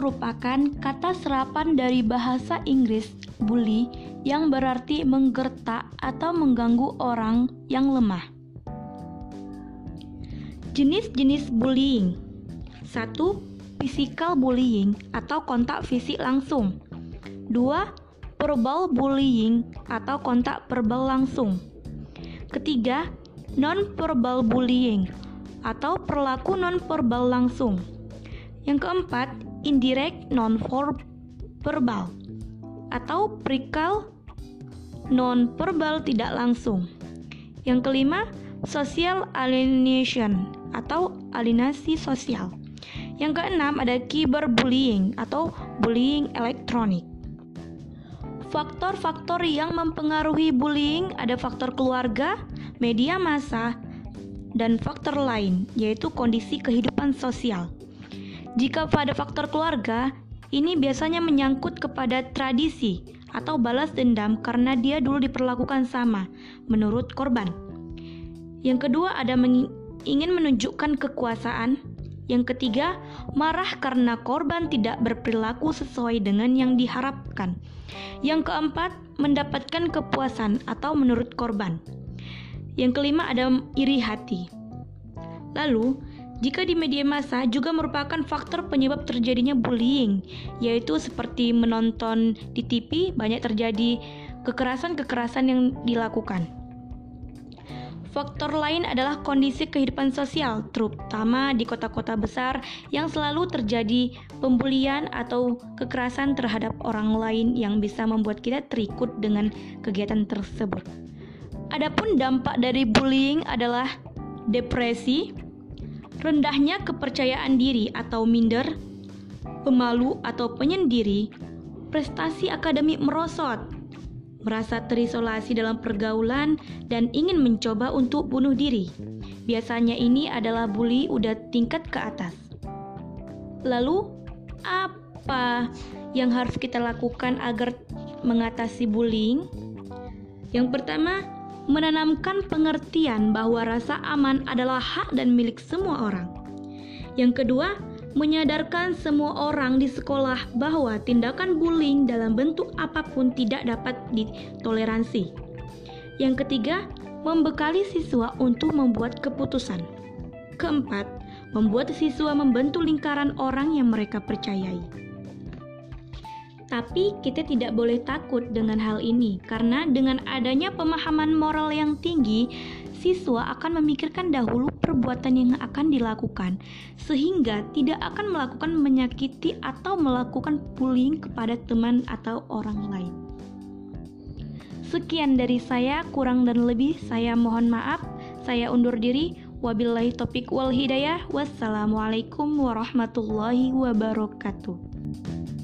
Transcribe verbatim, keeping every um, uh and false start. merupakan kata serapan dari bahasa Inggris bully yang berarti menggertak atau mengganggu orang yang lemah. Jenis-jenis bullying. Satu. Physical bullying atau kontak fisik langsung. Dua. Verbal bullying atau kontak verbal langsung. Ketiga. Non-verbal bullying atau perilaku non-verbal langsung. Yang keempat, indirect non-verbal atau perilaku non-verbal tidak langsung. Yang kelima, social alienation atau alienasi sosial. Yang keenam, ada cyberbullying atau bullying elektronik. Faktor-faktor yang mempengaruhi bullying ada faktor keluarga, media massa, dan faktor lain, yaitu kondisi kehidupan sosial. Jika pada faktor keluarga, ini biasanya menyangkut kepada tradisi atau balas dendam karena dia dulu diperlakukan sama, menurut korban. Yang kedua ada men- ingin menunjukkan kekuasaan. Yang ketiga, marah karena korban tidak berperilaku sesuai dengan yang diharapkan. Yang keempat, mendapatkan kepuasan atau menurut korban. Yang kelima ada iri hati. Lalu, jika di media massa juga merupakan faktor penyebab terjadinya bullying, yaitu seperti menonton di T V banyak terjadi kekerasan-kekerasan yang dilakukan. Faktor lain adalah kondisi kehidupan sosial, terutama di kota-kota besar yang selalu terjadi pembulian atau kekerasan terhadap orang lain yang bisa membuat kita terikut dengan kegiatan tersebut. Adapun dampak dari bullying adalah depresi, rendahnya kepercayaan diri atau minder, pemalu atau penyendiri, prestasi akademik merosot, merasa terisolasi dalam pergaulan, dan ingin mencoba untuk bunuh diri. Biasanya ini adalah bully udah tingkat ke atas. Lalu, apa yang harus kita lakukan agar mengatasi bullying? Yang pertama, menanamkan pengertian bahwa rasa aman adalah hak dan milik semua orang. Yang kedua, menyadarkan semua orang di sekolah bahwa tindakan bullying dalam bentuk apapun tidak dapat ditoleransi. Yang ketiga, membekali siswa untuk membuat keputusan. Keempat, membuat siswa membentuk lingkaran orang yang mereka percayai. Tapi kita tidak boleh takut dengan hal ini, karena dengan adanya pemahaman moral yang tinggi, siswa akan memikirkan dahulu perbuatan yang akan dilakukan, sehingga tidak akan melakukan menyakiti atau melakukan bullying kepada teman atau orang lain. Sekian dari saya, kurang dan lebih saya mohon maaf, saya undur diri. Wabillahi taufiq wal hidayah, wassalamualaikum warahmatullahi wabarakatuh.